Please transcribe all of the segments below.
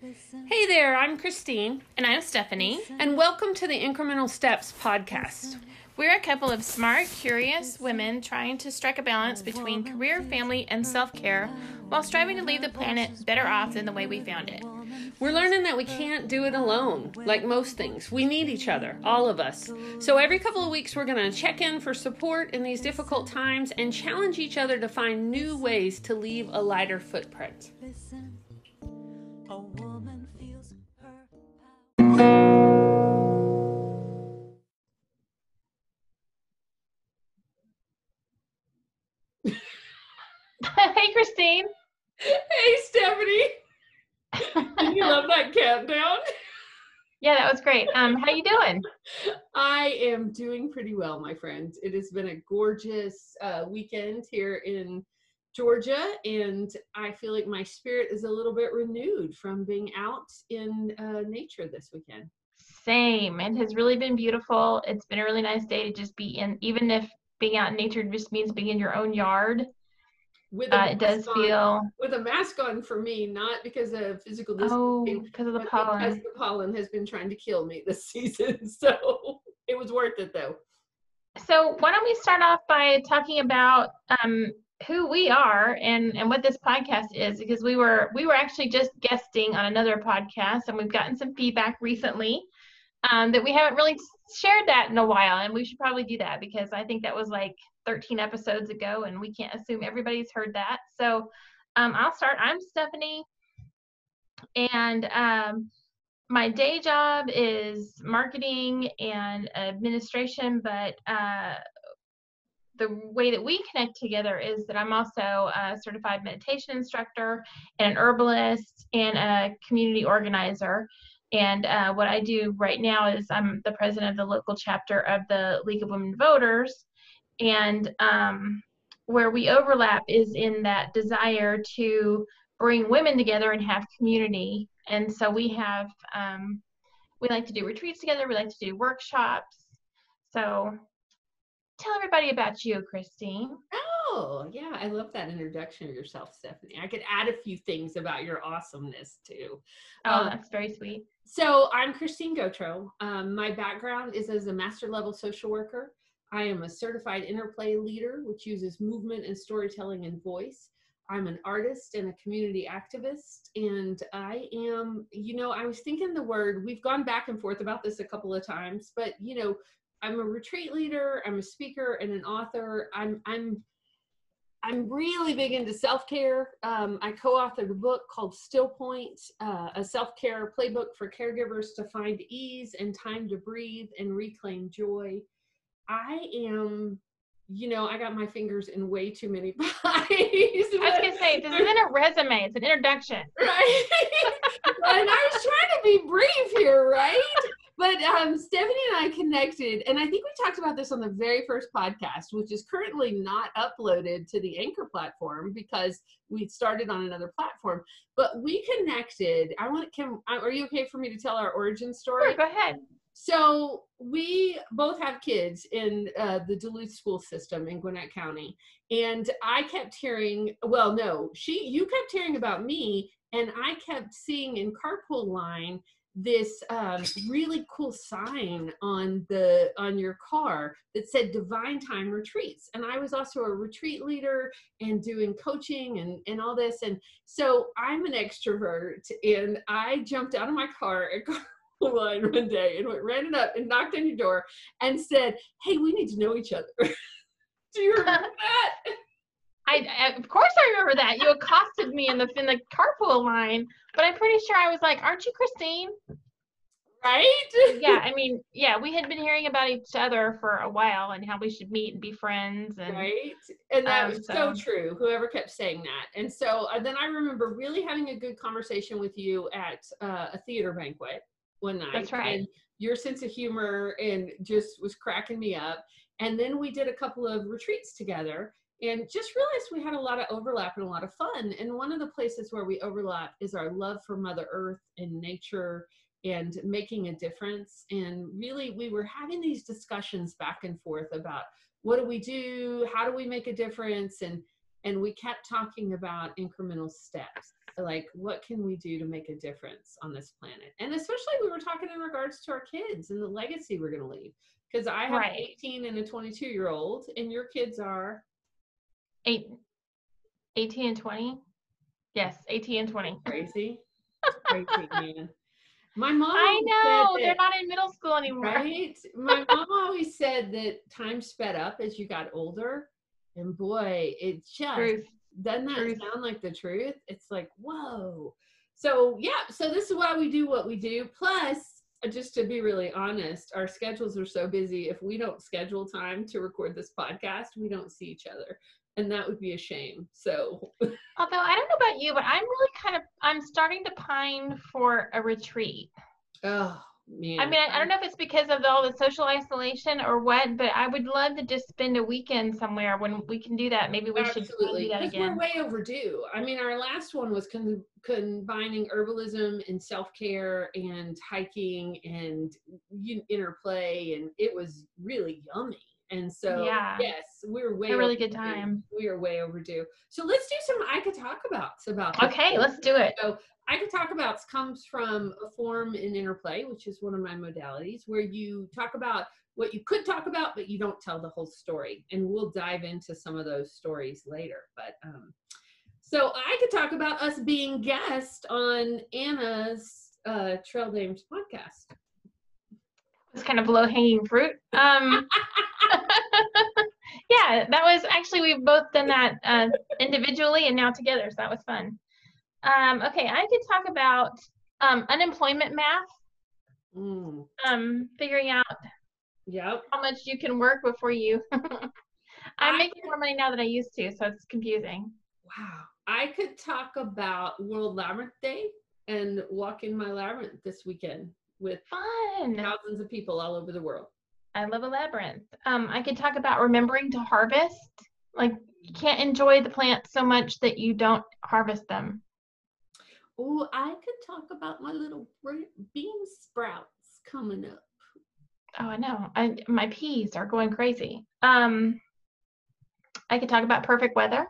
Hey there, I'm Christine. And I'm Stephanie. And welcome to the Incremental Steps podcast. We're a couple of smart, curious women trying to strike a balance between career, family, and self-care while striving to leave the planet better off than the way we found it. We're learning that we can't do it alone, like most things. We need each other, all of us. So every couple of weeks, we're going to check in for support in these difficult times and challenge each other to find new ways to leave a lighter footprint. Hey, Christine. Hey, Stephanie. Did you love that countdown? Yeah, that was great. How you doing? I am doing pretty well, my friends. It has been a gorgeous weekend here in Georgia, and I feel like my spirit is a little bit renewed from being out in nature this weekend. Same. It has really been beautiful. It's been a really nice day to just be in, even if being out in nature just means being in your own yard. With a it does on, feel with a mask on for me, not because of physical distancing, because of the pollen. Because the pollen has been trying to kill me this season, so it was worth it though. So why don't we start off by talking about who we are and what this podcast is, because we were actually just guesting on another podcast, and we've gotten some feedback recently that we haven't really shared that in a while, and we should probably do that because I think that was like 13 episodes ago, and we can't assume everybody's heard that. So I'll start. I'm Stephanie, and my day job is marketing and administration, but the way that we connect together is that I'm also a certified meditation instructor and an herbalist and a community organizer. And what I do right now is I'm the president of the local chapter of the League of Women Voters. And where we overlap is in that desire to bring women together and have community. And so we have, we like to do retreats together. We like to do workshops. So tell everybody about you, Christine. Oh, yeah. I love that introduction of yourself, Stephanie. I could add a few things about your awesomeness too. Oh, that's very sweet. So I'm Christine Gautreaux. My background is as a master level social worker. I am a certified interplay leader, which uses movement and storytelling and voice. I'm an artist and a community activist, and I am, you know, I was thinking the word, we've gone back and forth about this a couple of times, but, you know, I'm a retreat leader, I'm a speaker and an author. I'm really big into self-care. I co-authored a book called Still Point, a self-care playbook for caregivers to find ease and time to breathe and reclaim joy. I am, you know, I got my fingers in way too many pies. I was going to say, this isn't a resume, it's an introduction. Right? And I was trying to be brief here, right? But Stephanie and I connected, and I think we talked about this on the very first podcast, which is currently not uploaded to the Anchor platform because we started on another platform. But we connected. Are you okay for me to tell our origin story? Sure, go ahead. So we both have kids in the Duluth school system in Gwinnett County, and I kept hearing, well, no, you kept hearing about me, and I kept seeing in carpool line this really cool sign on your car that said Divine Time Retreats. And I was also a retreat leader and doing coaching and all this. And so I'm an extrovert, and I jumped out of my car at line one day and ran up and knocked on your door and said, "Hey, we need to know each other." Do you remember that? I of course I remember that. You accosted me in the carpool line, but I'm pretty sure I was like, "Aren't you Christine?" Right? Yeah. I mean, yeah, we had been hearing about each other for a while and how we should meet and be friends. And, right. And that was so true. Whoever kept saying that. And so then I remember really having a good conversation with you at a theater banquet one night. That's right. And your sense of humor and just was cracking me up. And then we did a couple of retreats together and just realized we had a lot of overlap and a lot of fun. And one of the places where we overlap is our love for Mother Earth and nature and making a difference. And really, we were having these discussions back and forth about what do we do? How do we make a difference? And we kept talking about incremental steps. like, what can we do to make a difference on this planet? And especially we were talking in regards to our kids and the legacy we're going to leave. Because I have an 18 and a 22-year-old, and your kids are? 18 and 20? Yes, 18 and 20. Crazy. Crazy, man. My mom, I know, they're not in middle school anymore. Right? My mom always said that time sped up as you got older. And boy, it just doesn't that sound like the truth? It's like, whoa. So yeah, so this is why we do what we do. Plus, just to be really honest, our schedules are so busy. If we don't schedule time to record this podcast, we don't see each other. And that would be a shame. So, although I don't know about you, but I'm really I'm starting to pine for a retreat. Oh man. I mean, I don't know if it's because of all the social isolation or what, but I would love to just spend a weekend somewhere when we can do that. Maybe we should do that again. We're way overdue. I mean, our last one was combining herbalism and self-care and hiking and interplay, and it was really yummy. And so, yes, we're way overdue. A really good time. We are way overdue. So let's do some I Could Talk Abouts about this. Okay, let's do it. So I Could Talk Abouts comes from a form in interplay, which is one of my modalities, where you talk about what you could talk about, but you don't tell the whole story. And we'll dive into some of those stories later. But so I could talk about us being guests on Anna's Trail Dames podcast. It's kind of low-hanging fruit. Yeah, that was actually, we've both done that individually and now together, so that was fun. Okay, I could talk about unemployment math, figuring out how much you can work before you. I'm making more money now than I used to, so it's confusing. Wow. I could talk about World Labyrinth Day and walking my labyrinth this weekend with thousands of people all over the world. I love a labyrinth. I could talk about remembering to harvest. Like, you can't enjoy the plants so much that you don't harvest them. Oh, I could talk about my little bean sprouts coming up. Oh, I know. My peas are going crazy. I could talk about perfect weather.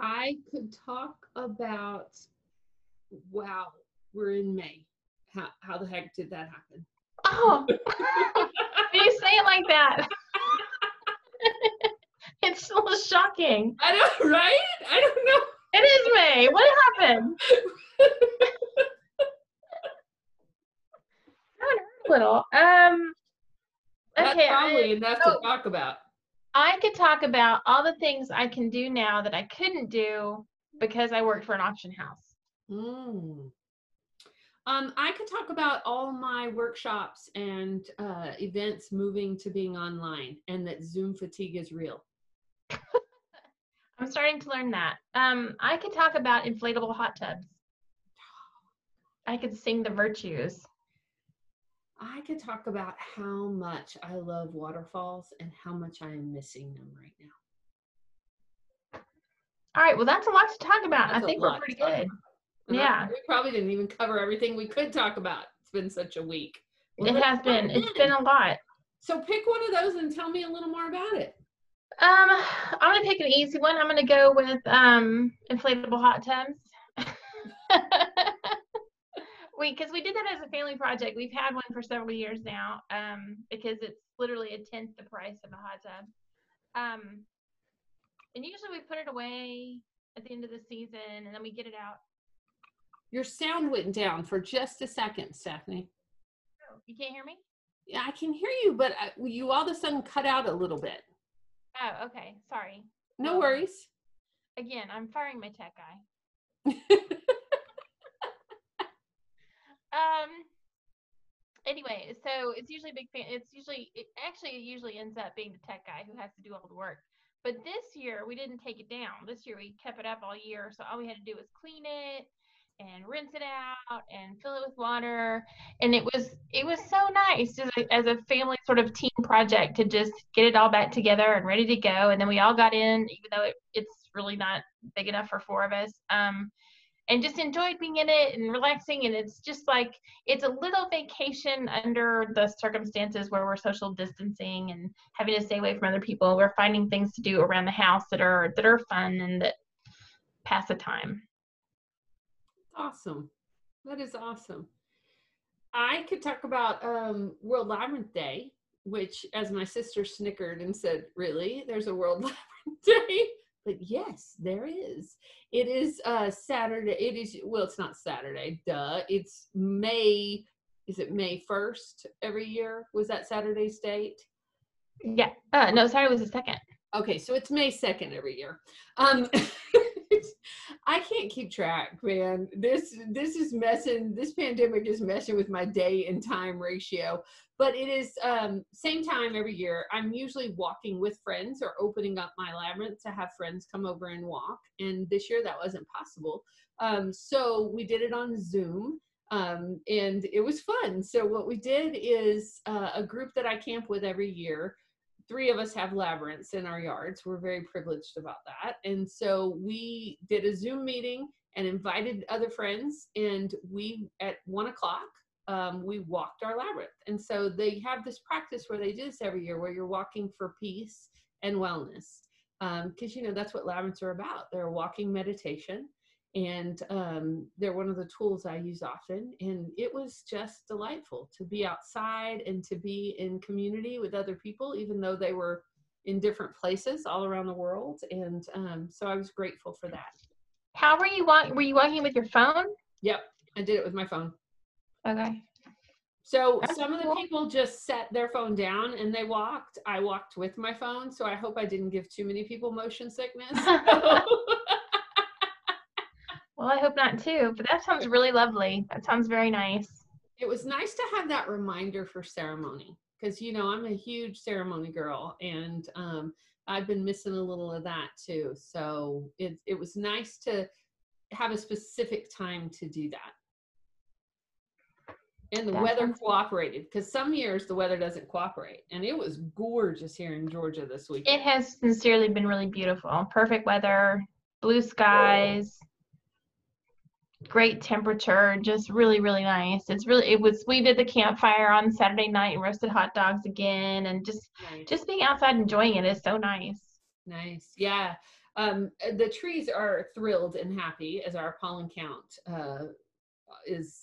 I could talk about, wow, we're in May. How the heck did that happen? Oh, you say it like that. It's so shocking. I know, right? I don't know. It is May. What happened? Not a little. That's probably enough to talk about. I could talk about all the things I can do now that I couldn't do because I worked for an auction house. I could talk about all my workshops and events moving to being online, and that Zoom fatigue is real. I'm starting to learn that. I could talk about inflatable hot tubs. I could sing the virtues. I could talk about how much I love waterfalls and how much I am missing them right now. All right. Well, that's a lot to talk about. I think we're pretty good. Yeah. We probably didn't even cover everything we could talk about. It's been such a week. Well, it has been. It's been a lot. So pick one of those and tell me a little more about it. I'm going to pick an easy one. I'm going to go with inflatable hot tubs. Because we did that as a family project. We've had one for several years now because it's literally 1/10 the price of a hot tub. And usually we put it away at the end of the season, and then we get it out. Your sound went down for just a second, Stephanie. Oh, you can't hear me? Yeah, I can hear you, but you all of a sudden cut out a little bit. Oh, okay. Sorry. No worries. Again, I'm firing my tech guy. Anyway, so it's usually it usually ends up being the tech guy who has to do all the work. But this year, we didn't take it down. This year, we kept it up all year, so all we had to do was clean it and rinse it out and fill it with water, and it was so nice just as a family sort of team project to just get it all back together and ready to go. And then we all got in, even though it's really not big enough for four of us, and just enjoyed being in it and relaxing. And it's just like, it's a little vacation under the circumstances where we're social distancing and having to stay away from other people. We're finding things to do around the house that are fun and that pass the time. Awesome. That is awesome. I could talk about World Labyrinth Day, which, as my sister snickered and said, really, there's a World Labyrinth Day? But yes, there is. It is Saturday. It is, well, it's not Saturday, duh. It's May 1st every year? Was that Saturday's date? Yeah. No, Saturday was the 2nd. Okay, so it's May 2nd every year. I can't keep track, man. This pandemic is messing with my day and time ratio, but it is same time every year. I'm usually walking with friends or opening up my labyrinth to have friends come over and walk. And this year that wasn't possible. So we did it on Zoom. And it was fun. So what we did is a group that I camp with every year. 3 of us have labyrinths in our yards. We're very privileged about that. And so we did a Zoom meeting and invited other friends. And we, at 1:00, we walked our labyrinth. And so they have this practice where they do this every year, where you're walking for peace and wellness. Because, you know, that's what labyrinths are about. They're a walking meditation. And they're one of the tools I use often. And it was just delightful to be outside and to be in community with other people, even though they were in different places all around the world. And so I was grateful for that. How were you walking? Were you walking with your phone? Yep, I did it with my phone. Okay. So that's some cool. Of the people just set their phone down and they walked. I walked with my phone. So I hope I didn't give too many people motion sickness. Well, I hope not too, but that sounds really lovely. That sounds very nice. It was nice to have that reminder for ceremony because, you know, I'm a huge ceremony girl and I've been missing a little of that too. So it was nice to have a specific time to do that. And the weather cooperated because some years the weather doesn't cooperate. And it was gorgeous here in Georgia this week. It has sincerely been really beautiful. Perfect weather, blue skies. Whoa. Great temperature, just really, really nice. We did the campfire on Saturday night and roasted hot dogs again, and just being outside enjoying it is so nice. Nice, yeah. The trees are thrilled and happy as our pollen count is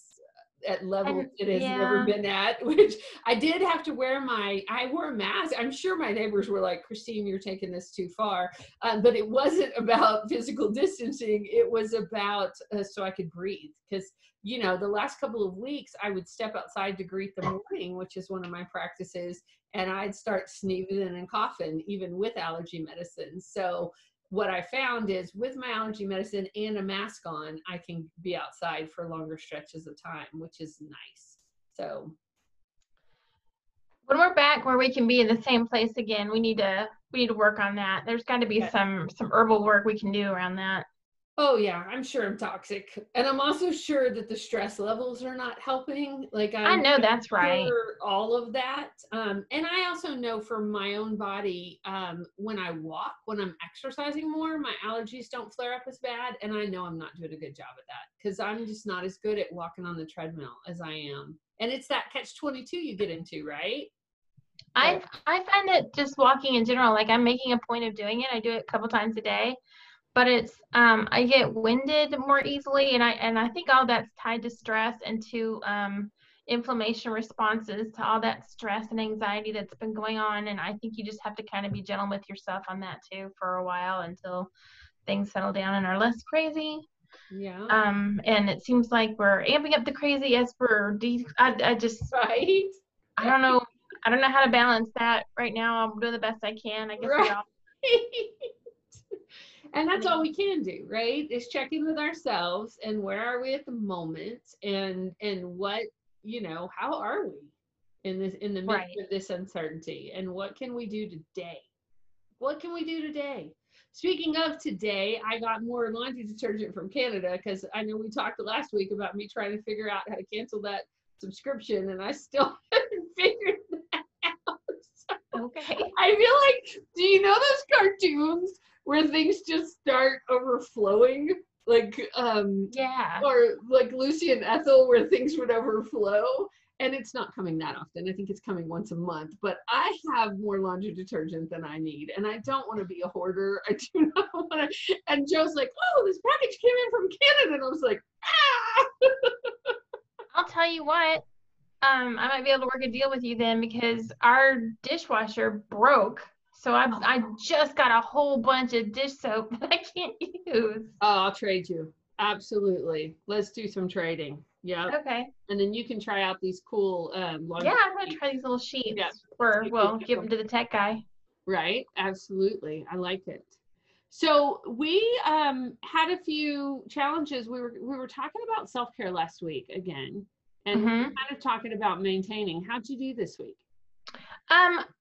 at levels it has never been at, which I did have to wear I wore a mask. I'm sure my neighbors were like, Christine, you're taking this too far. But it wasn't about physical distancing. It was about so I could breathe. Because, you know, the last couple of weeks I would step outside to greet the morning, which is one of my practices. And I'd start sneezing and coughing even with allergy medicine. So what I found is with my allergy medicine and a mask on, I can be outside for longer stretches of time, which is nice. So when we're back where we can be in the same place again, we need to work on that. There's got to be some herbal work we can do around that. Oh yeah, I'm sure I'm toxic. And I'm also sure that the stress levels are not helping. Like I know that's right. All of that. And I also know from my own body, when I walk, when I'm exercising more, my allergies don't flare up as bad. And I know I'm not doing a good job at that because I'm just not as good at walking on the treadmill as I am. And it's that catch-22 you get into, right? I find that just walking in general, like I'm making a point of doing it. I do it a couple times a day. But it's, I get winded more easily, and I think all that's tied to stress and to inflammation responses to all that stress and anxiety that's been going on. And I think you just have to kind of be gentle with yourself on that too for a while until things settle down and are less crazy. Yeah. And it seems like we're amping up the crazy as we're right. I don't know how to balance that right now. I'm doing the best I can. I guess right. We all. And that's all we can do, right? Is check in with ourselves and where are we at the moment and what, you know, how are we in the midst right. of this uncertainty and what can we do today? What can we do today? Speaking of today, I got more laundry detergent from Canada because I know we talked last week about me trying to figure out how to cancel that subscription and I still haven't figured that out. So okay. I feel like, do you know those cartoons where things just start overflowing, like, or like Lucy and Ethel, where things would overflow. and it's not coming that often. I think it's coming once a month, but I have more laundry detergent than I need, and I don't want to be a hoarder. I do not want to. And Joe's like, oh, this package came in from Canada. And I was like, ah. I'll tell you what, I might be able to work a deal with you then, because our dishwasher broke. So I just got a whole bunch of dish soap that I can't use. Oh, I'll trade you. Absolutely. Let's do some trading. Yeah. Okay. And then you can try out these cool laundry. Yeah, I'm going to try these little sheets. Yeah. Or, well, give them to the tech guy. Right. Absolutely. I like it. So we had a few challenges. We were talking about self-care last week again, and we were kind of talking about maintaining. How'd you do this week?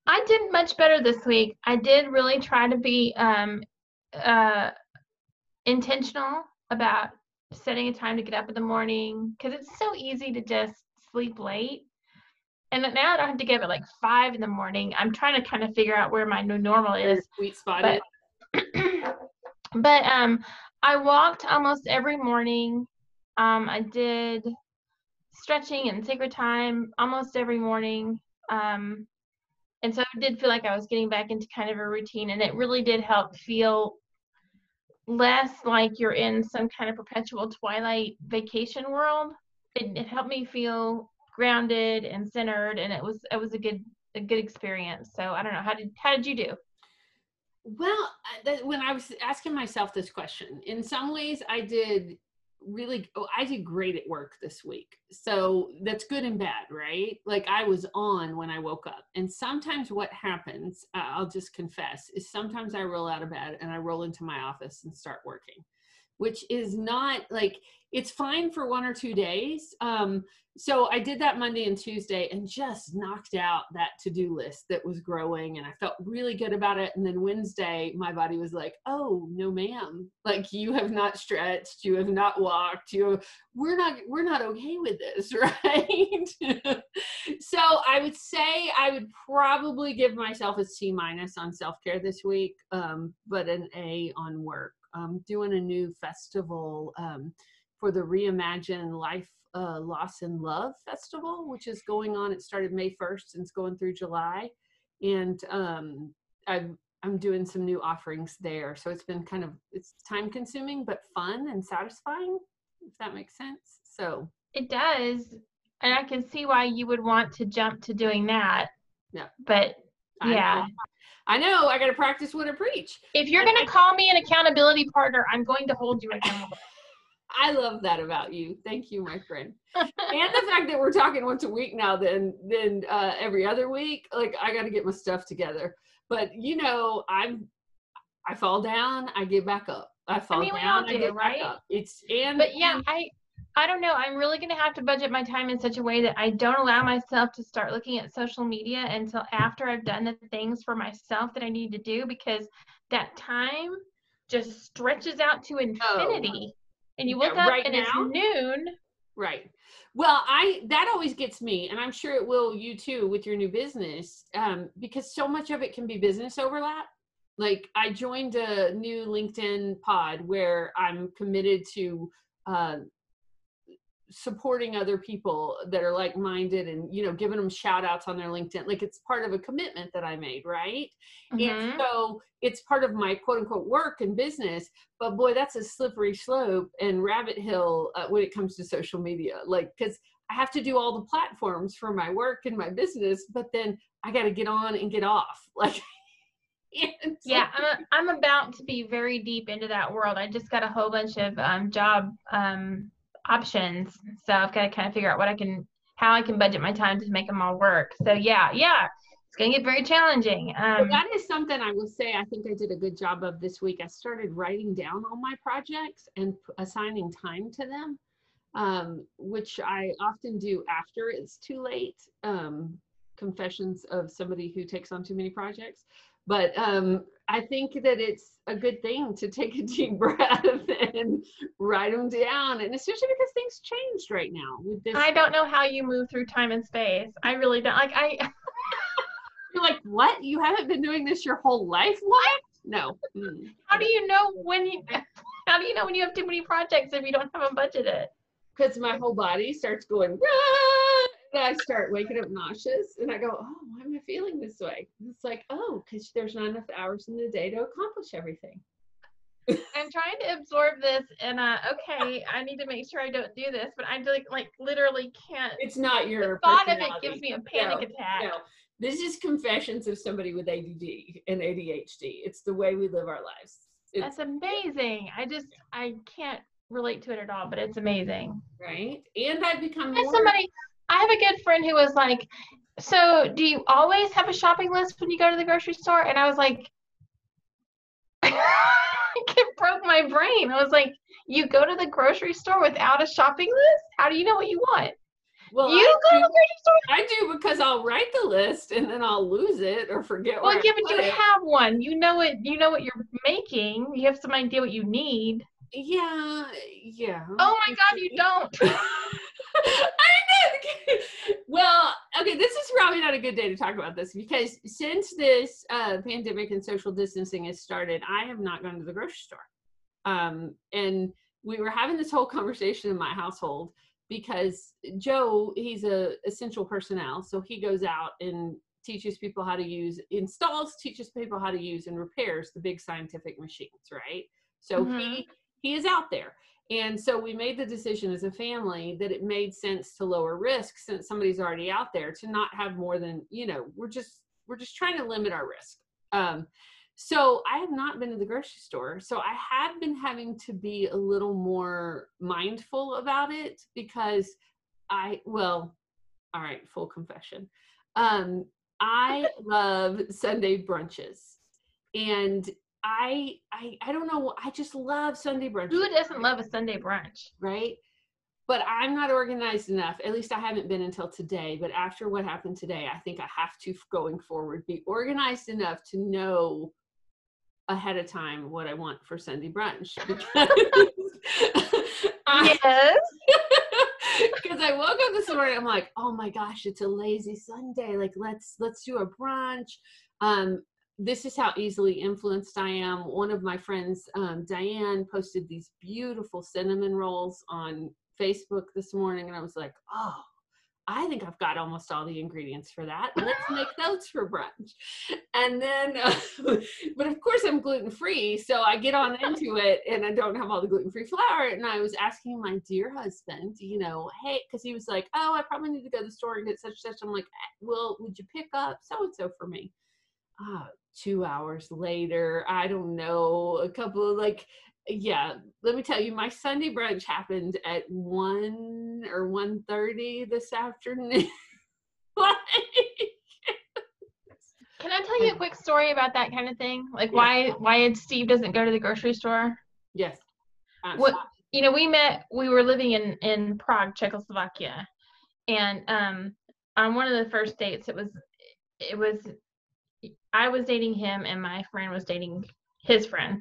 I did much better this week. I did really try to be intentional about setting a time to get up in the morning, because it's so easy to just sleep late. And now I don't have to get up at like 5 in the morning. I'm trying to kind of figure out where my new normal is. Sweet spot. But I walked almost every morning. I did stretching and sacred time almost every morning. And so I did feel like I was getting back into kind of a routine, and it really did help feel less like you're in some kind of perpetual twilight vacation world. It helped me feel grounded and centered, and it was a good experience. So I don't know, how did you do? Well, when I was asking myself this question, in some ways I did great at work this week. So that's good and bad, right? Like I was on when I woke up. And sometimes what happens, I'll just confess, is sometimes I roll out of bed and I roll into my office and start working, which is not like, it's fine for 1 or 2 days. So I did that Monday and Tuesday and just knocked out that to-do list that was growing, and I felt really good about it. And then Wednesday, my body was like, oh, no, ma'am. Like, you have not stretched, you have not walked, we're not okay with this, right? So I would say I would probably give myself a C- on self-care this week, but an A on work. I'm doing a new festival for the Reimagine Life, Loss and Love Festival, which is going on. It started May 1st and it's going through July. And I'm doing some new offerings there. So it's been it's time consuming, but fun and satisfying, if that makes sense. So it does. And I can see why you would want to jump to doing that. Yeah. But yeah. I know. I got to practice what I preach. If you're going to call me an accountability partner, I'm going to hold you accountable. I love that about you. Thank you, my friend. And the fact that we're talking once a week now than every other week, like I got to get my stuff together. But you know, I fall down, I get back up. I fall down, I get back up. I don't know. I'm really going to have to budget my time in such a way that I don't allow myself to start looking at social media until after I've done the things for myself that I need to do, because that time just stretches out to infinity. And you look up right and now, it's noon. Right. Well, that always gets me, and I'm sure it will you too with your new business, because so much of it can be business overlap. Like I joined a new LinkedIn pod where I'm committed to supporting other people that are like-minded and, you know, giving them shout outs on their LinkedIn. Like it's part of a commitment that I made. Right. Mm-hmm. And so it's part of my quote unquote work and business, but boy, that's a slippery slope and rabbit hill when it comes to social media. Like, cause I have to do all the platforms for my work and my business, but then I got to get on and get off. Like, yeah, I'm about to be very deep into that world. I just got a whole bunch of job options, so I've got to kind of figure out how I can budget my time to make them all work. So yeah, it's gonna get very challenging. That is something I will say I think I did a good job of this week. I started writing down all my projects and assigning time to them, which I often do after it's too late. Confessions of somebody who takes on too many projects, but I think that it's a good thing to take a deep breath and write them down. And especially because things changed right now with this. I don't know how you move through time and space. I really don't. Like I, you're like, what? You haven't been doing this your whole life? What? No. How do you know when you have too many projects if you don't have them budgeted? Because my whole body starts going, that I start waking up nauseous and I go, oh, why am I feeling this way? And it's like, oh, because there's not enough hours in the day to accomplish everything. I'm trying to absorb this and okay, I need to make sure I don't do this, but I like literally can't. It's not your thought of it gives me a panic attack. No. This is confessions of somebody with ADD and ADHD. It's the way we live our lives. That's amazing. I can't relate to it at all, but it's amazing. Right. And I've become more. I have a good friend who was like, so do you always have a shopping list when you go to the grocery store? And I was like, it broke my brain. I was like, you go to the grocery store without a shopping list? How do you know what you want? Well, you go to the grocery store? I do, because I'll write the list and then I'll lose it or forget. Well, yeah, but you have one. You know what you're making. You have some idea what you need. Yeah, yeah. Oh my God, you don't. I know. Well, okay, this is probably not a good day to talk about this, because since this pandemic and social distancing has started, I have not gone to the grocery store. And we were having this whole conversation in my household, because Joe, he's an essential personnel, so he goes out and teaches people how to use, installs, teaches people how to use and repairs the big scientific machines, right? So mm-hmm. He is out there. And so we made the decision as a family that it made sense to lower risk, since somebody's already out there, to not have more than, we're just trying to limit our risk. So I have not been to the grocery store. So I have been having to be a little more mindful about it, because all right, full confession. I love Sunday brunches, and I don't know. I just love Sunday brunch. Who doesn't love a Sunday brunch? Right? But I'm not organized enough. At least I haven't been until today. But after what happened today, I think I have to, going forward, be organized enough to know ahead of time what I want for Sunday brunch. Yes. Because I woke up this morning, I'm like, oh my gosh, it's a lazy Sunday. Like, let's do a brunch. This is how easily influenced I am. One of my friends, Diane, posted these beautiful cinnamon rolls on Facebook this morning, and I was like, oh, I think I've got almost all the ingredients for that. Let's make those for brunch. And then, but of course I'm gluten-free, so I get on into it, and I don't have all the gluten-free flour, and I was asking my dear husband, hey, because he was like, oh, I probably need to go to the store and get such. I'm like, well, would you pick up so-and-so for me? 2 hours later, I don't know, a couple of let me tell you, my Sunday brunch happened at 1 or 1:30 this afternoon. Can I tell you a quick story about that kind of thing? Why Steve doesn't go to the grocery store? Yes. We were living in Prague, Czechoslovakia, and on one of the first dates, it was I was dating him and my friend was dating his friend.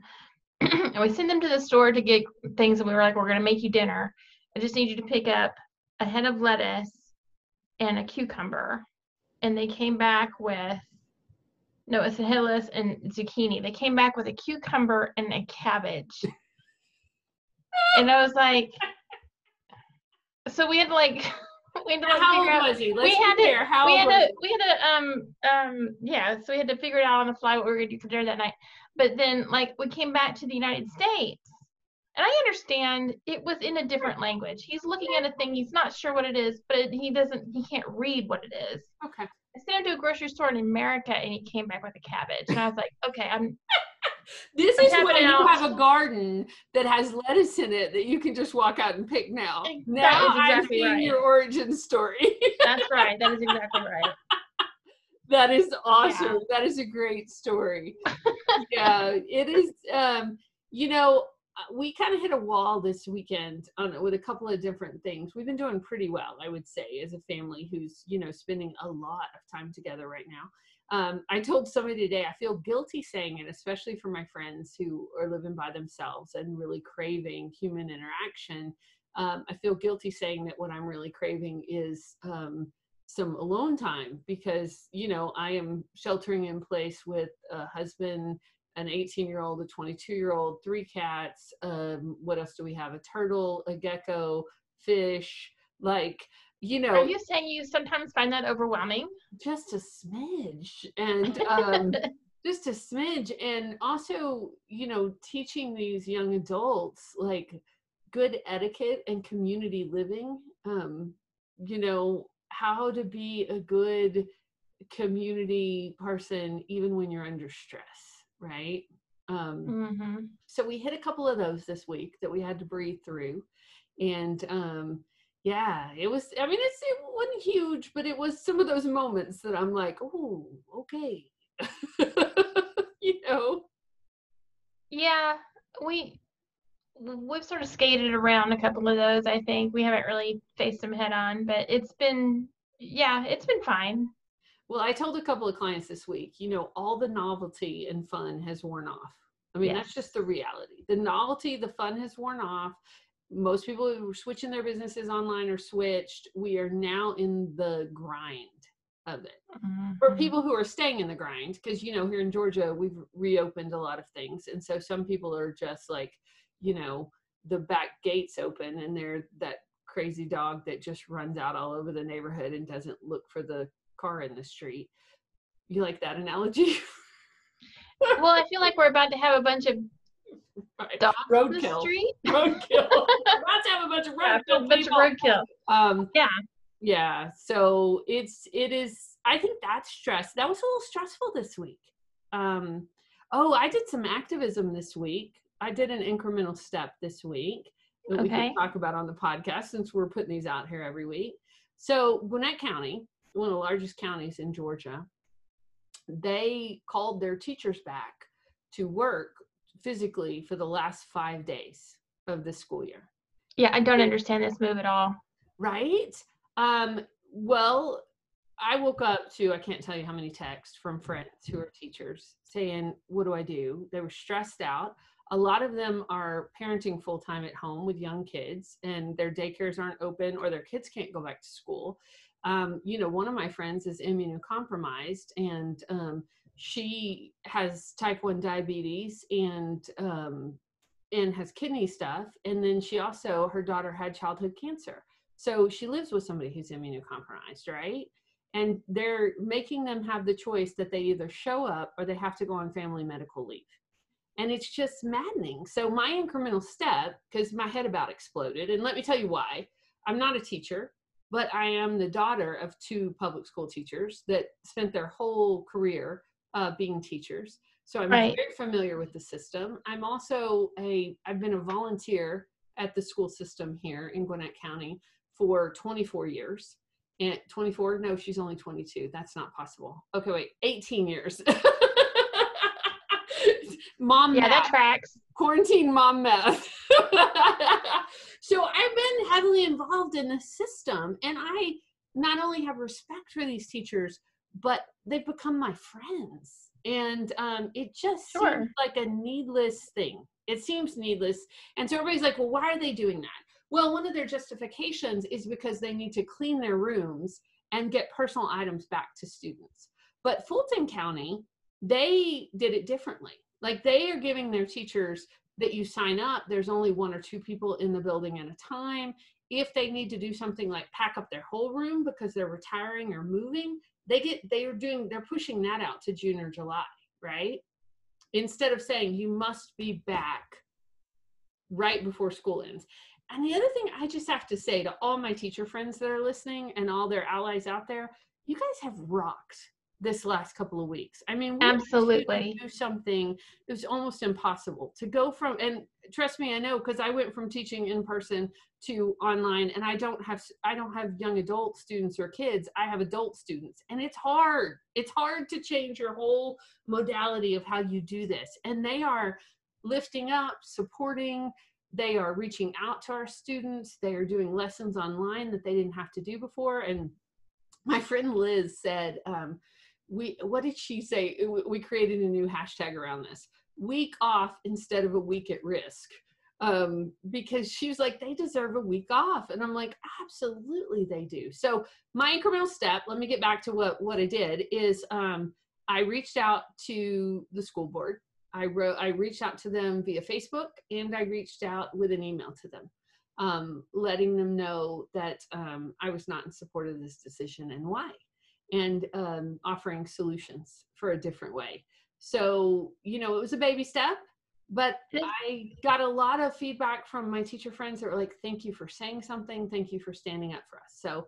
And we sent them to the store to get things, and we were like, we're going to make you dinner. I just need you to pick up a head of lettuce and a cucumber. And they came back with, no, it's a head of lettuce and zucchini. They came back with a cucumber and a cabbage. And I was like, so we had to we had to figure it out on the fly what we were going to do for dinner that night. But then, we came back to the United States, and I understand it was in a different language. He's looking at a thing, he's not sure what it is, but he can't read what it is. Okay. I sent him to a grocery store in America, and he came back with a cabbage, and I was like, okay, this is when you have a garden that has lettuce in it that you can just walk out and pick now. Now I'm seeing your origin story. That's right. That is exactly right. That is awesome. Yeah. That is a great story. Yeah, it is. We kind of hit a wall this weekend with a couple of different things. We've been doing pretty well, I would say, as a family who's, spending a lot of time together right now. I told somebody today, I feel guilty saying it, especially for my friends who are living by themselves and really craving human interaction. I feel guilty saying that what I'm really craving is some alone time, because, I am sheltering in place with a husband, an 18-year-old, a 22-year-old, 3 cats. What else do we have? A turtle, a gecko, fish, you know. Are you saying you sometimes find that overwhelming? Just a smidge. And just a smidge. And also, you know, teaching these young adults like good etiquette and community living, you know, how to be a good community person even when you're under stress, right? So we hit a couple of those this week that we had to breathe through. And yeah, it was, I mean, it wasn't huge, but it was some of those moments that I'm like, oh, okay. You know? Yeah, we've sort of skated around a couple of those, I think. We haven't really faced them head on, but it's been, yeah, it's been fine. Well, I told a couple of clients this week, you know, all the novelty and fun has worn off. I mean, That's just the reality. The novelty, the fun has worn off. Most people who are switching their businesses online are switched. We are now in the grind of it. Mm-hmm. For people who are staying in the grind, because, you know, here in Georgia, we've reopened a lot of things. And so some people are just like, you know, the back gates open and they're that crazy dog that just runs out all over the neighborhood and doesn't look for the car in the street. You like that analogy? Well, I feel like we're about to have a bunch of dogs in the street. Roadkill. We're about to have a bunch of roadkill. Yeah, a bunch of roadkill. Yeah. Yeah. So it is. I think that's stress. That was a little stressful this week. I did some activism this week. I did an incremental step this week that we can talk about on the podcast since we're putting these out here every week. So Gwinnett County, one of the largest counties in Georgia, they called their teachers back to work physically for the last 5 days of the school year. Yeah, I don't understand this move at all. Right? Well, I woke up to, I can't tell you how many texts from friends who are teachers saying, what do I do? They were stressed out. A lot of them are parenting full-time at home with young kids, and their daycares aren't open or their kids can't go back to school. You know, one of my friends is immunocompromised, and she has type 1 diabetes and has kidney stuff. And then she also, her daughter had childhood cancer. So she lives with somebody who's immunocompromised, right? And they're making them have the choice that they either show up or they have to go on family medical leave. And it's just maddening. So my incremental step, because my head about exploded, and let me tell you why. I'm not a teacher, but I am the daughter of two public school teachers that spent their whole career being teachers. So I'm very familiar with the system. I'm also I've been a volunteer at the school system here in Gwinnett County for 24 years. And 24? No, she's only 22. That's not possible. Okay, wait, 18 years. Mom math. Yeah, that tracks. Quarantine mom math. So I've been heavily involved in the system, and I not only have respect for these teachers, but they've become my friends. And it just seems like a needless thing. It seems needless. And so everybody's like, well, why are they doing that? Well, one of their justifications is because they need to clean their rooms and get personal items back to students. But Fulton County, they did it differently. Like, they are giving their teachers that you sign up, there's only one or two people in the building at a time. If they need to do something like pack up their whole room because they're retiring or moving, they're pushing that out to June or July, right? Instead of saying you must be back right before school ends. And the other thing I just have to say to all my teacher friends that are listening and all their allies out there, you guys have rocked this last couple of weeks. I mean, we absolutely do something. It was almost impossible to go from, and trust me, I know, because I went from teaching in person to online, and I don't have young adult students or kids. I have adult students, and it's hard. It's hard to change your whole modality of how you do this. And they are lifting up, supporting. They are reaching out to our students. They are doing lessons online that they didn't have to do before. And my friend Liz said, what did she say? We created a new hashtag around this. Week off instead of a week at risk. Because she was like, they deserve a week off. And I'm like, absolutely they do. So my incremental step, let me get back to what I did, is I reached out to the school board. I reached out to them via Facebook, and I reached out with an email to them. letting them know that I was not in support of this decision and why, and offering solutions for a different way. So, you know, it was a baby step, but I got a lot of feedback from my teacher friends that were like, thank you for saying something. Thank you for standing up for us. So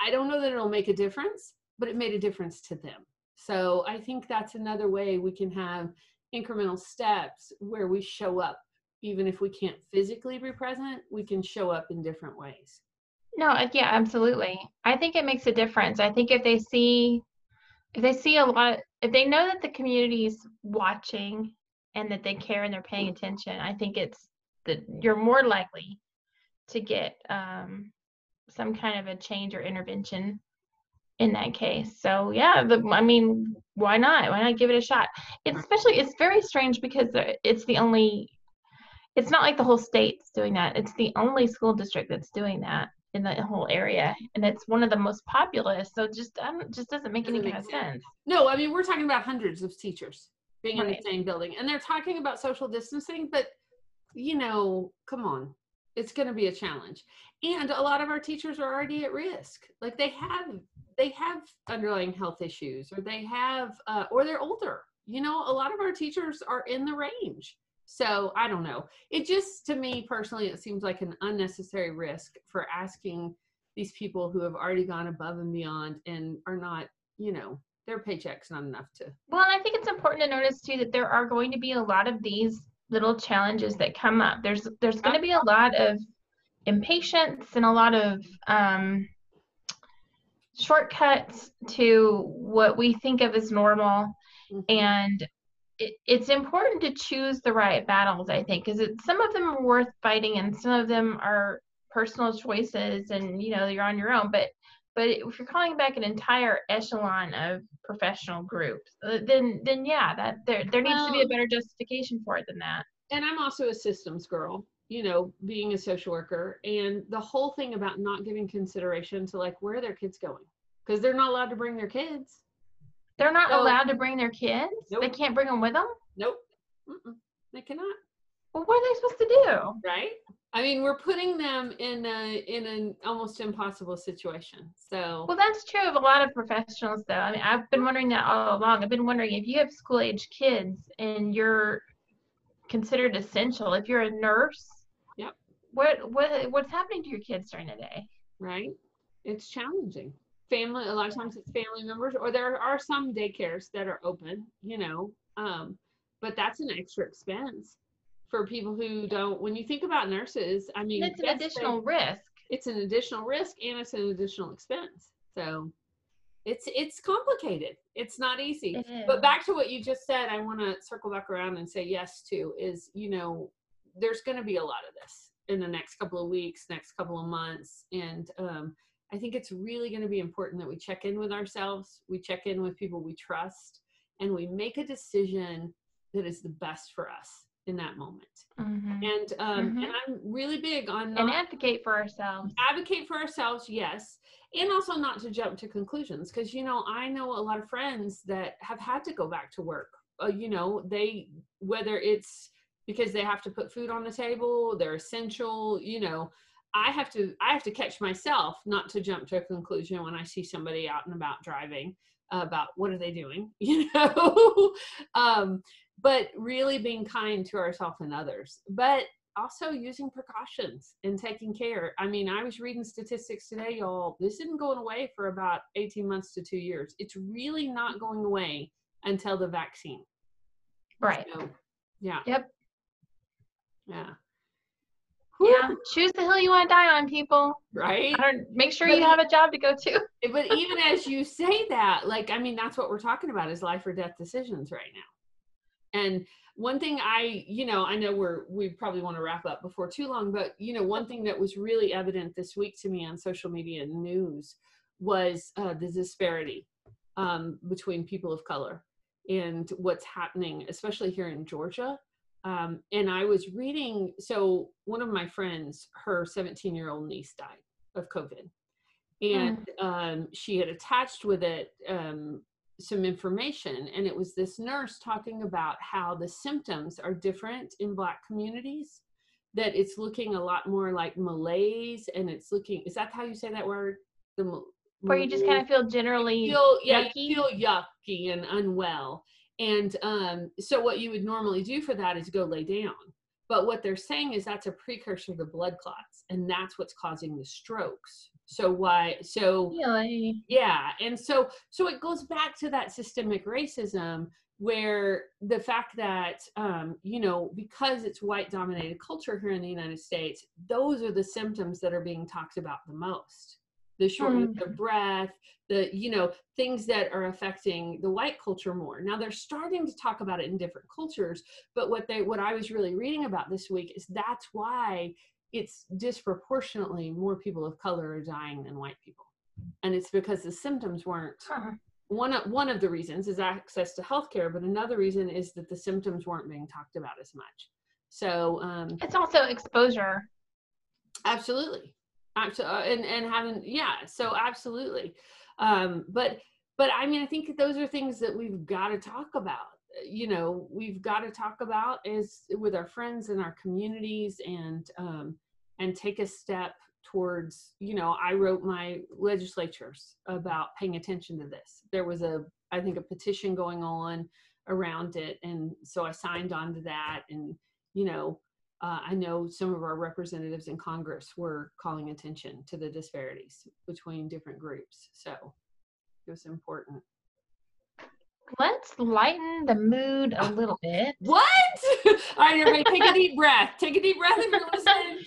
I don't know that it'll make a difference, but it made a difference to them. So I think that's another way we can have incremental steps where we show up. Even if we can't physically be present, we can show up in different ways. No, yeah, absolutely. I think it makes a difference. I think if they see a lot, if they know that the community is watching and that they care and they're paying attention, I think it's that you're more likely to get some kind of a change or intervention in that case. So yeah, I mean, why not? Why not give it a shot? It's very strange because it's not like the whole state's doing that. It's the only school district that's doing that in the whole area. And it's one of the most populous. So just doesn't make any kind of sense. No, I mean, we're talking about hundreds of teachers being in the same building, and they're talking about social distancing, but you know, come on, it's going to be a challenge. And a lot of our teachers are already at risk. Like they have underlying health issues, or they have, or they're older. You know, a lot of our teachers are in the range. So I don't know. It just, to me personally, it seems like an unnecessary risk for asking these people who have already gone above and beyond and are not, you know, their paycheck's not enough to. Well, and I think it's important to notice too that there are going to be a lot of these little challenges that come up. There's going to be a lot of impatience and a lot of shortcuts to what we think of as normal, and it's important to choose the right battles, I think, because some of them are worth fighting and some of them are personal choices and, you know, you're on your own. But if you're calling back an entire echelon of professional groups, then yeah, that there needs to be a better justification for it than that. And I'm also a systems girl, you know, being a social worker, and the whole thing about not giving consideration to like where their kids going, because they're not allowed to bring their kids. They're not allowed to bring their kids? Nope. They can't bring them with them? Nope. Mm-mm. They cannot. Well, what are they supposed to do? Right? I mean, we're putting them in an almost impossible situation. So. Well, that's true of a lot of professionals, though. I mean, I've been wondering that all along. I've been wondering if you have school-age kids and you're considered essential, if you're a nurse, yep. What's happening to your kids during the day? Right? It's challenging. Family, a lot of times it's family members, or there are some daycares that are open, you know, but that's an extra expense for people who don't. When you think about nurses, I mean, it's an additional risk. It's an additional risk, and it's an additional expense. So it's complicated. It's not easy. But back to what you just said, I want to circle back around and say yes to is, you know, there's going to be a lot of this in the next couple of weeks, next couple of months, and I think it's really going to be important that we check in with ourselves, we check in with people we trust, and we make a decision that is the best for us in that moment. Mm-hmm. And and I'm really big on and advocate for ourselves. Advocate for ourselves, yes. And also not to jump to conclusions, because, you know, I know a lot of friends that have had to go back to work. You know, whether it's because they have to put food on the table, they're essential, you know, I have to catch myself not to jump to a conclusion when I see somebody out and about driving about what are they doing, you know, but really being kind to ourselves and others, but also using precautions and taking care. I mean, I was reading statistics today, y'all. This isn't going away for about 18 months to 2 years. It's really not going away until the vaccine. Right. So, yeah. Yep. Yeah. Yeah, choose the hill you want to die on, people. Right? Make sure you have a job to go to. But even as you say that, like, I mean, that's what we're talking about is life or death decisions right now. And one thing I know we probably want to wrap up before too long, but, you know, one thing that was really evident this week to me on social media and news was the disparity between people of color and what's happening, especially here in Georgia. And I was reading, so one of my friends, her 17-year-old niece died of COVID, and she had attached with it some information, and it was this nurse talking about how the symptoms are different in Black communities that it's looking a lot more like malaise, and it's looking, is that how you say that word? Where you just kind of feel generally yucky and unwell. And so what you would normally do for that is go lay down. But what they're saying is that's a precursor to blood clots, and that's what's causing the strokes. So it goes back to that systemic racism, where the fact that, because it's white dominated culture here in the United States, those are the symptoms that are being talked about the most. The shortness of breath, the, things that are affecting the white culture more. Now they're starting to talk about it in different cultures, but what I was really reading about this week is that's why it's disproportionately more people of color are dying than white people. And it's because the symptoms weren't, one of the reasons is access to healthcare, but another reason is that the symptoms weren't being talked about as much. So it's also exposure. Absolutely. And having, absolutely. But I mean, I think that those are things that we've got to talk about, we've got to talk about is with our friends and our communities, and take a step towards, I wrote my legislatures about paying attention to this. There was a petition going on around it. And so I signed on to that, and, I know some of our representatives in Congress were calling attention to the disparities between different groups. So it was important. Let's lighten the mood a little bit. What? All right, everybody, take a deep breath. Take a deep breath if you're listening.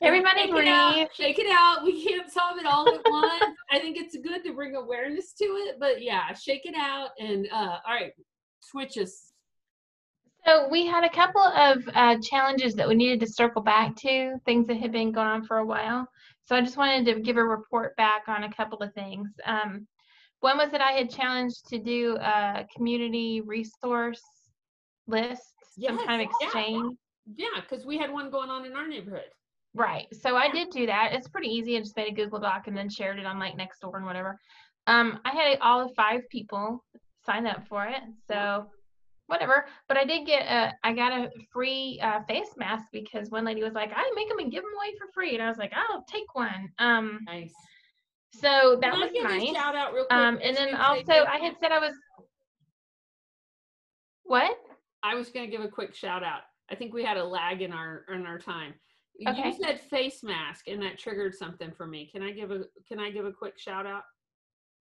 Everybody breathe. Shake it out. We can't solve it all at once. I think it's good to bring awareness to it, but shake it out. And all right, switches. So we had a couple of challenges that we needed to circle back to, things that had been going on for a while. So I just wanted to give a report back on a couple of things. One was that I had challenged to do a community resource list, some kind of exchange. Yeah, because we had one going on in our neighborhood. Right. So I did do that. It's pretty easy. I just made a Google Doc and then shared it on like Nextdoor and whatever. I had all of 5 people sign up for it. So whatever, but I did get I got a free face mask because one lady was like, I make them and give them away for free, and I was like, I'll take one. Nice. So that was nice. Shout out real quick. And then also I had said I was going to give a quick shout out. I think we had a lag in our time. Okay. You said face mask, and that triggered something for me. Can I give a quick shout out?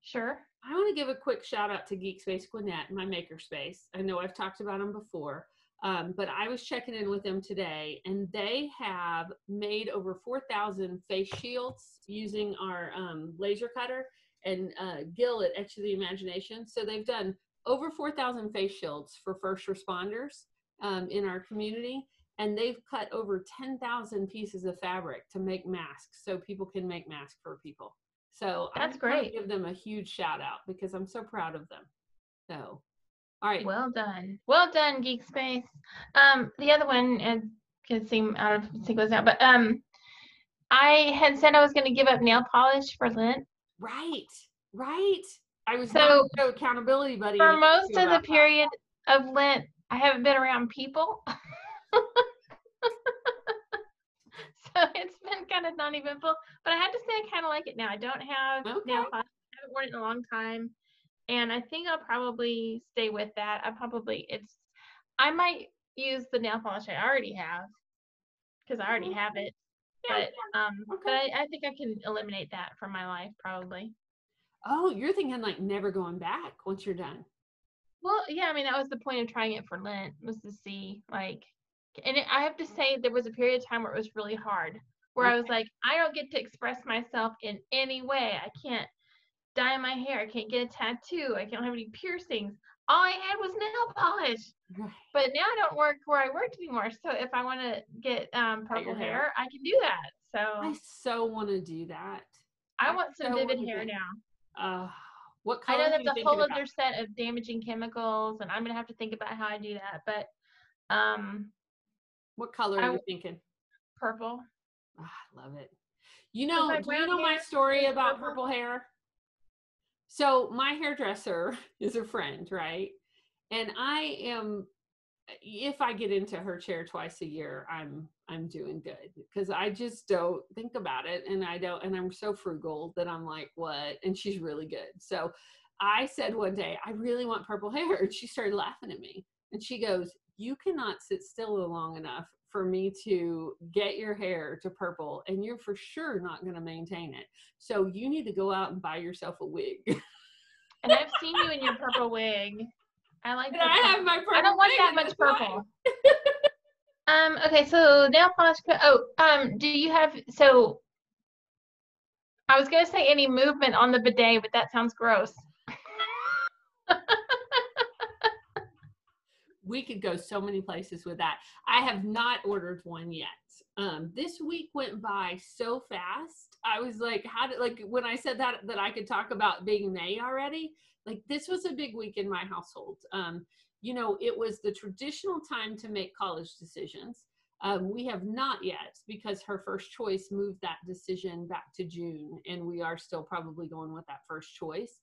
Sure. I want to give a quick shout out to Geek Space Gwinnett, my makerspace. I know I've talked about them before, but I was checking in with them today, and they have made over 4,000 face shields using our laser cutter and Gil at Etch of the Imagination. So they've done over 4,000 face shields for first responders in our community, and they've cut over 10,000 pieces of fabric to make masks so people can make masks for people. So that's great. Give them a huge shout out because I'm so proud of them. So, all right. Well done, Geek Space. The other one can seem out of sequence now, but I had said I was going to give up nail polish for Lent. Right. I was so no accountability buddy. For most of the period of Lent, I haven't been around people. So it's been kind of non-eventful, but I have to say I kind of like it now. I don't have nail polish. I haven't worn it in a long time, and I think I'll probably stay with that. I might use the nail polish I already have because I already have it, but I think I can eliminate that from my life probably. Oh, you're thinking like never going back once you're done. Well, yeah, I mean that was the point of trying it for Lent was to see like. And I have to say there was a period of time where it was really hard, where I was like, I don't get to express myself in any way. I can't dye my hair. I can't get a tattoo. I don't have any piercings. All I had was nail polish. But now I don't work where I worked anymore. So if I want to get purple hair, I can do that. So I so want to do that. I want some vivid hair now. What color? I know that's a whole other set of damaging chemicals, and I'm going to have to think about how I do that. But what color are you thinking? Purple. Oh, I love it. Do you know my story about purple hair? So my hairdresser is a friend, right? And I am if I get into her chair twice a year, I'm doing good, because I just don't think about it. And I don't, and I'm so frugal that I'm like, what? And she's really good. So I said one day, I really want purple hair. And she started laughing at me. And she goes, you cannot sit still long enough for me to get your hair to purple, and you're for sure not going to maintain it. So you need to go out and buy yourself a wig. And I've seen you in your purple wig. I like that. I have my purple. I don't want that much purple. Okay, so nail polish. Do you have, so I was going to say any movement on the bidet, but that sounds gross. We could go so many places with that. I have not ordered one yet. This week went by so fast. I was like, how did, like when I said that I could talk about being May already, like this was a big week in my household. You know, it was the traditional time to make college decisions. We have not yet, because her first choice moved that decision back to June, and we are still probably going with that first choice.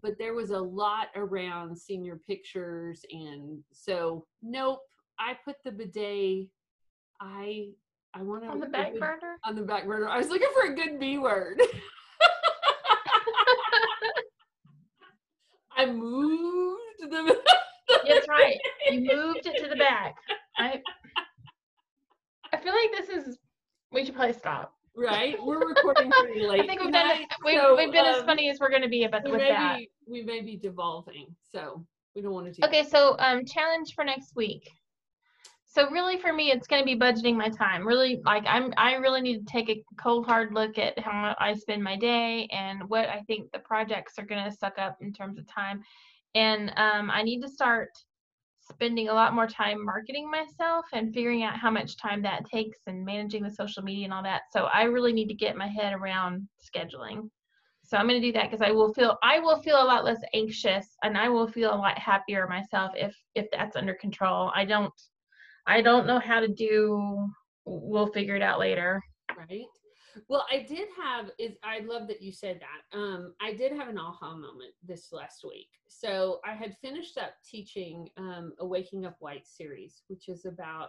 But there was a lot around senior pictures, and so nope, I put the bidet. I want to on the back burner. On the back burner. I was looking for a good B word. I moved the. That's right. You moved it to the back. I feel like this is. We should probably stop. Right, we're recording pretty late. I think we've been as funny as we're going to be about with that. We may be devolving, so we don't want to. Do okay, that. So challenge for next week. So really, for me, it's going to be budgeting my time. Really, like I really need to take a cold hard look at how I spend my day and what I think the projects are going to suck up in terms of time, and I need to start spending a lot more time marketing myself and figuring out how much time that takes and managing the social media and all that. So I really need to get my head around scheduling. So I'm going to do that, because I will feel a lot less anxious, and I will feel a lot happier myself if that's under control. I don't know how to do, we'll figure it out later. Right. Well, I love that you said that. I did have an aha moment this last week. So I had finished up teaching a Waking Up White series, which is about,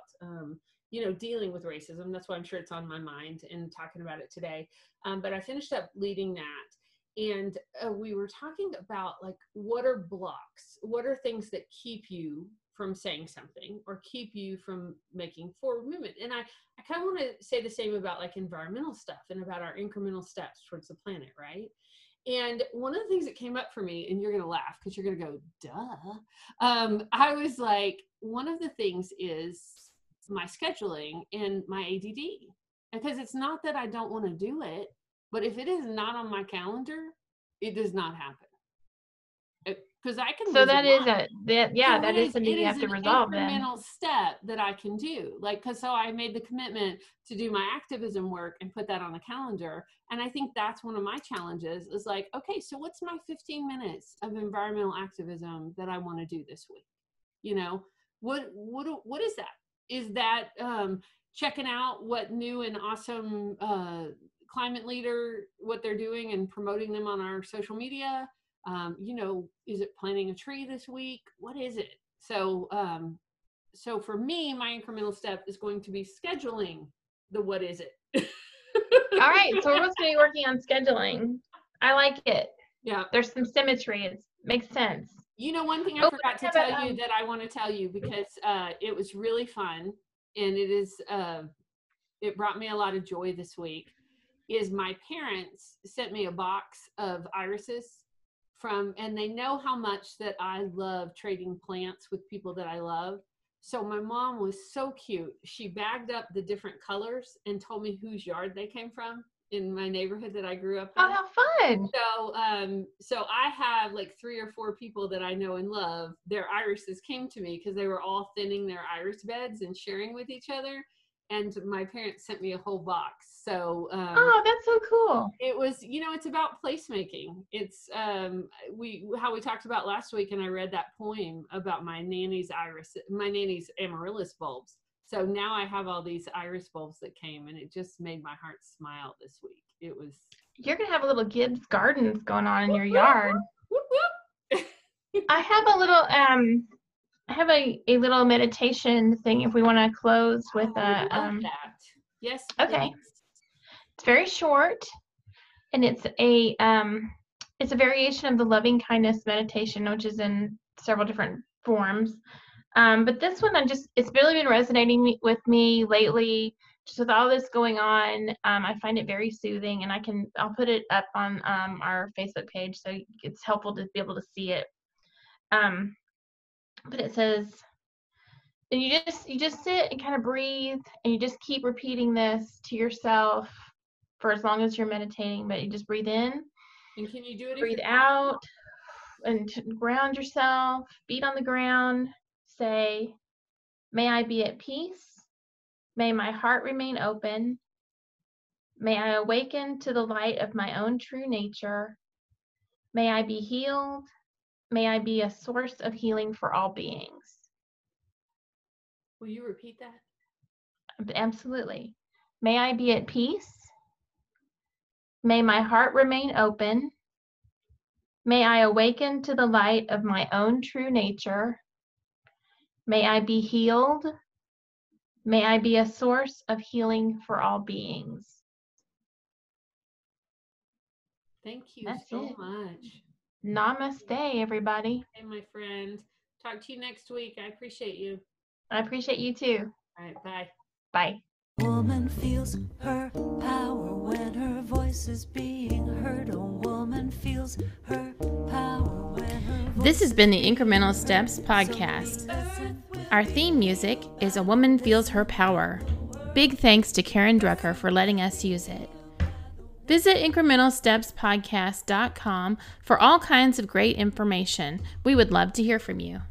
dealing with racism. That's why I'm sure it's on my mind and talking about it today. But I finished up leading that. And we were talking about, like, what are blocks? What are things that keep you from saying something or keep you from making forward movement? And I kind of want to say the same about, like, environmental stuff and about our incremental steps towards the planet, right? And one of the things that came up for me, and you're going to laugh because you're going to go, duh. I was like, one of the things is my scheduling and my ADD. Because it's not that I don't want to do it, but if it is not on my calendar, it does not happen. I can. So that is that is something you have to resolve. It is an incremental step that I can do. Like, so I made the commitment to do my activism work and put that on the calendar. And I think that's one of my challenges is like, okay, so what's my 15 minutes of environmental activism that I want to do this week? You know, what is that? Is that checking out what new and awesome climate leader, what they're doing and promoting them on our social media? Is it planting a tree this week? What is it? So for me, my incremental step is going to be scheduling the what is it. All right. So we're going to be working on scheduling. I like it. Yeah. There's some symmetry. It makes sense. You know, one thing I forgot to tell you that I want to tell you, because it was really fun, and it is, it brought me a lot of joy this week, is my parents sent me a box of irises. And they know how much that I love trading plants with people that I love. So my mom was so cute. She bagged up the different colors and told me whose yard they came from in my neighborhood that I grew up in. Oh, how fun. So I have like 3 or 4 people that I know and love. Their irises came to me because they were all thinning their iris beds and sharing with each other. And my parents sent me a whole box. So, oh, that's so cool. It was, it's about placemaking. It's, how we talked about last week, and I read that poem about my nanny's amaryllis bulbs. So now I have all these iris bulbs that came, and it just made my heart smile this week. You're going to have a little Gibbs Gardens going on in your yard. I have a little, have a little meditation thing if we want to close with a. That. Yes. Okay. Please. It's very short, and it's a variation of the loving kindness meditation, which is in several different forms. But this one, it's really been resonating with me lately. Just with all this going on, I find it very soothing, and I'll put it up on our Facebook page, so it's helpful to be able to see it. But it says, and you just sit and kind of breathe, and you just keep repeating this to yourself for as long as you're meditating. But you just breathe in. And can you do it? Breathe out, and ground yourself. Beat on the ground. Say, may I be at peace. May my heart remain open. May I awaken to the light of my own true nature. May I be healed. May I be a source of healing for all beings. Will you repeat that? Absolutely. May I be at peace. May my heart remain open. May I awaken to the light of my own true nature. May I be healed. May I be a source of healing for all beings. Thank you so much. Namaste, everybody. Hey, my friend. Talk to you next week. I appreciate you. I appreciate you too. All right, bye. Bye. Woman feels her power when her voice is being heard. A woman feels her power when her voice. This has been the Incremental Steps podcast. Our theme music is A Woman Feels Her Power. Big thanks to Karen Drucker for letting us use it. Visit incrementalstepspodcast.com for all kinds of great information. We would love to hear from you.